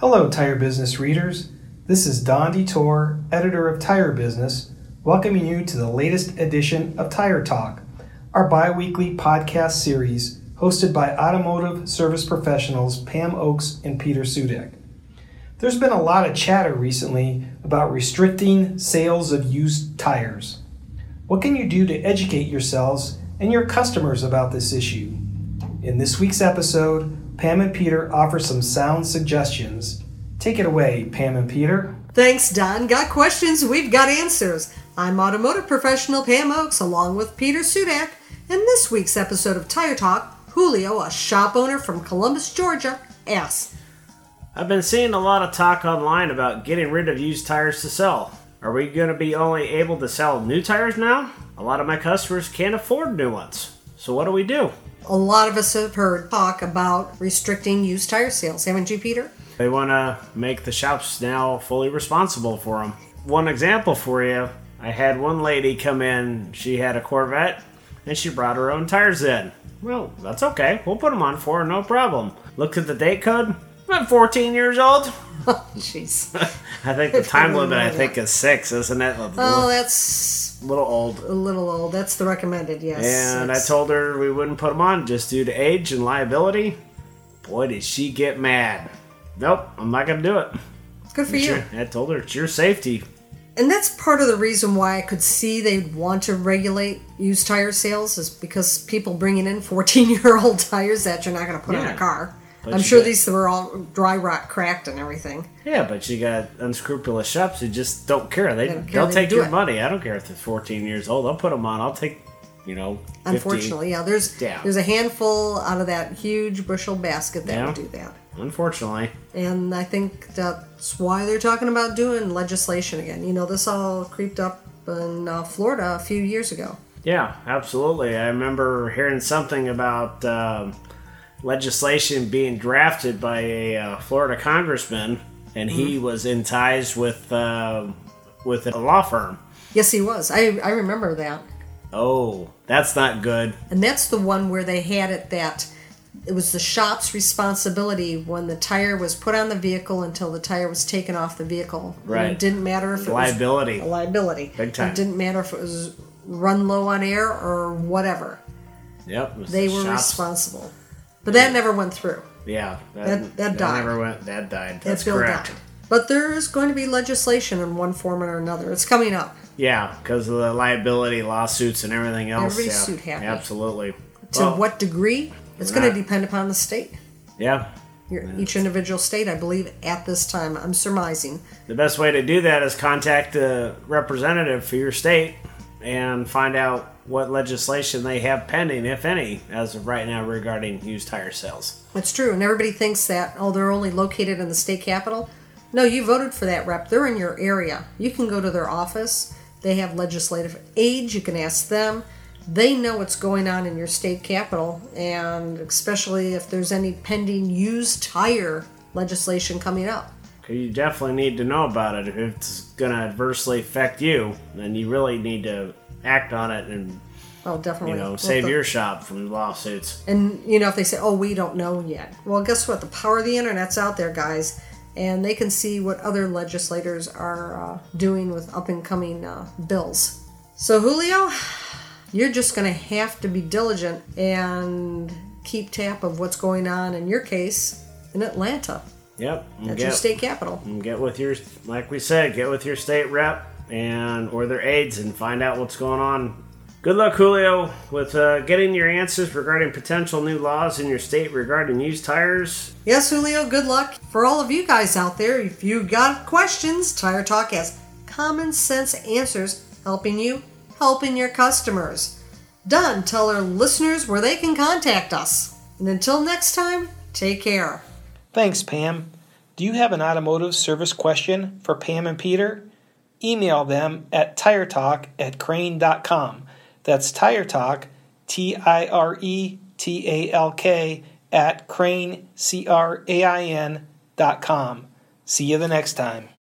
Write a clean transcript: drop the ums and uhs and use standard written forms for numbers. Hello, Tire Business readers. This is Don DeTorre, editor of Tire Business, welcoming you to the latest edition of Tire Talk, our bi-weekly podcast series hosted by automotive service professionals Pam Oakes and Peter Sudek. There's been a lot of chatter recently about restricting sales of used tires. What can you do to educate yourselves and your customers about this issue? In this week's episode, Pam and Peter offer some sound suggestions. Take it away, Pam and Peter. Thanks, Don. Got questions? We've got answers. I'm automotive professional Pam Oakes, along with Peter Sudek. In this week's episode of Tire Talk, Julio, a shop owner from Columbus, Georgia, asks, I've been seeing a lot of talk online about getting rid of used tires to sell. Are we going to be only able to sell new tires now? A lot of my customers can't afford new ones. So what do we do? A lot of us have heard talk about restricting used tire sales, haven't you, Peter? They want to make the shops now fully responsible for them. One example for you, I had one lady come in, she had a Corvette, and she brought her own tires in. Well, that's okay. We'll put them on for her, no problem. Looked at the date code. I'm 14 years old. Oh, jeez. I think the time limit, is 6, isn't it? Oh, that's... A little old. That's the recommended, yes. And I told her we wouldn't put them on just due to age and liability. Boy, did she get mad. Nope, I'm not going to do it. Good for you. I told her it's your safety. And that's part of the reason why I could see they'd want to regulate used tire sales is because people bringing in 14-year-old tires that you're not going to put on a car. But I'm sure these were all dry rot cracked and everything. Yeah, but you got unscrupulous shops who just don't care. They'll take your money. I don't care if they're 14 years old. I'll put them on. I'll take, 50. Unfortunately, yeah. There's a handful out of that huge bushel basket that would do that. Unfortunately. And I think that's why they're talking about doing legislation again. This all creeped up in Florida a few years ago. Yeah, absolutely. I remember hearing something about... legislation being drafted by a Florida congressman, and he was in ties with a law firm. Yes, he was. I remember that. Oh, that's not good. And that's the one where they had it that it was the shop's responsibility when the tire was put on the vehicle until the tire was taken off the vehicle. Right. And it didn't matter if it was a liability. Big time. It didn't matter if it was run low on air or whatever. Yep. They were responsible. But that never went through. Yeah. That died. That died. That's correct. Died. But there is going to be legislation in one form or another. It's coming up. Yeah, because of the liability lawsuits and everything else. Every suit happened. Absolutely. To what degree? It's going to depend upon the state. Yeah. Each individual state, I believe, at this time. I'm surmising. The best way to do that is contact the representative for your state and find out what legislation they have pending, if any, as of right now regarding used tire sales. That's true, and everybody thinks that, they're only located in the state capital. No, you voted for that rep. They're in your area. You can go to their office. They have legislative aid. You can ask them. They know what's going on in your state capital, and especially if there's any pending used tire legislation coming up. You definitely need to know about it. If it's going to adversely affect you, then you really need to act on it and definitely. Save your shop from lawsuits. And, if they say, we don't know yet. Well, guess what? The power of the Internet's out there, guys, and they can see what other legislators are doing with up-and-coming bills. So, Julio, you're just going to have to be diligent and keep tap of what's going on, in your case, in Atlanta. Yep. That's your state capital. And get with your state rep or their aides and find out what's going on. Good luck, Julio, with getting your answers regarding potential new laws in your state regarding used tires. Yes, Julio, good luck. For all of you guys out there, if you got questions, Tire Talk has common sense answers helping you, helping your customers. Don, tell our listeners where they can contact us. And until next time, take care. Thanks, Pam. Do you have an automotive service question for Pam and Peter? Email them at tiretalk@crain.com. That's tiretalk, tiretalk, @crain.com. See you the next time.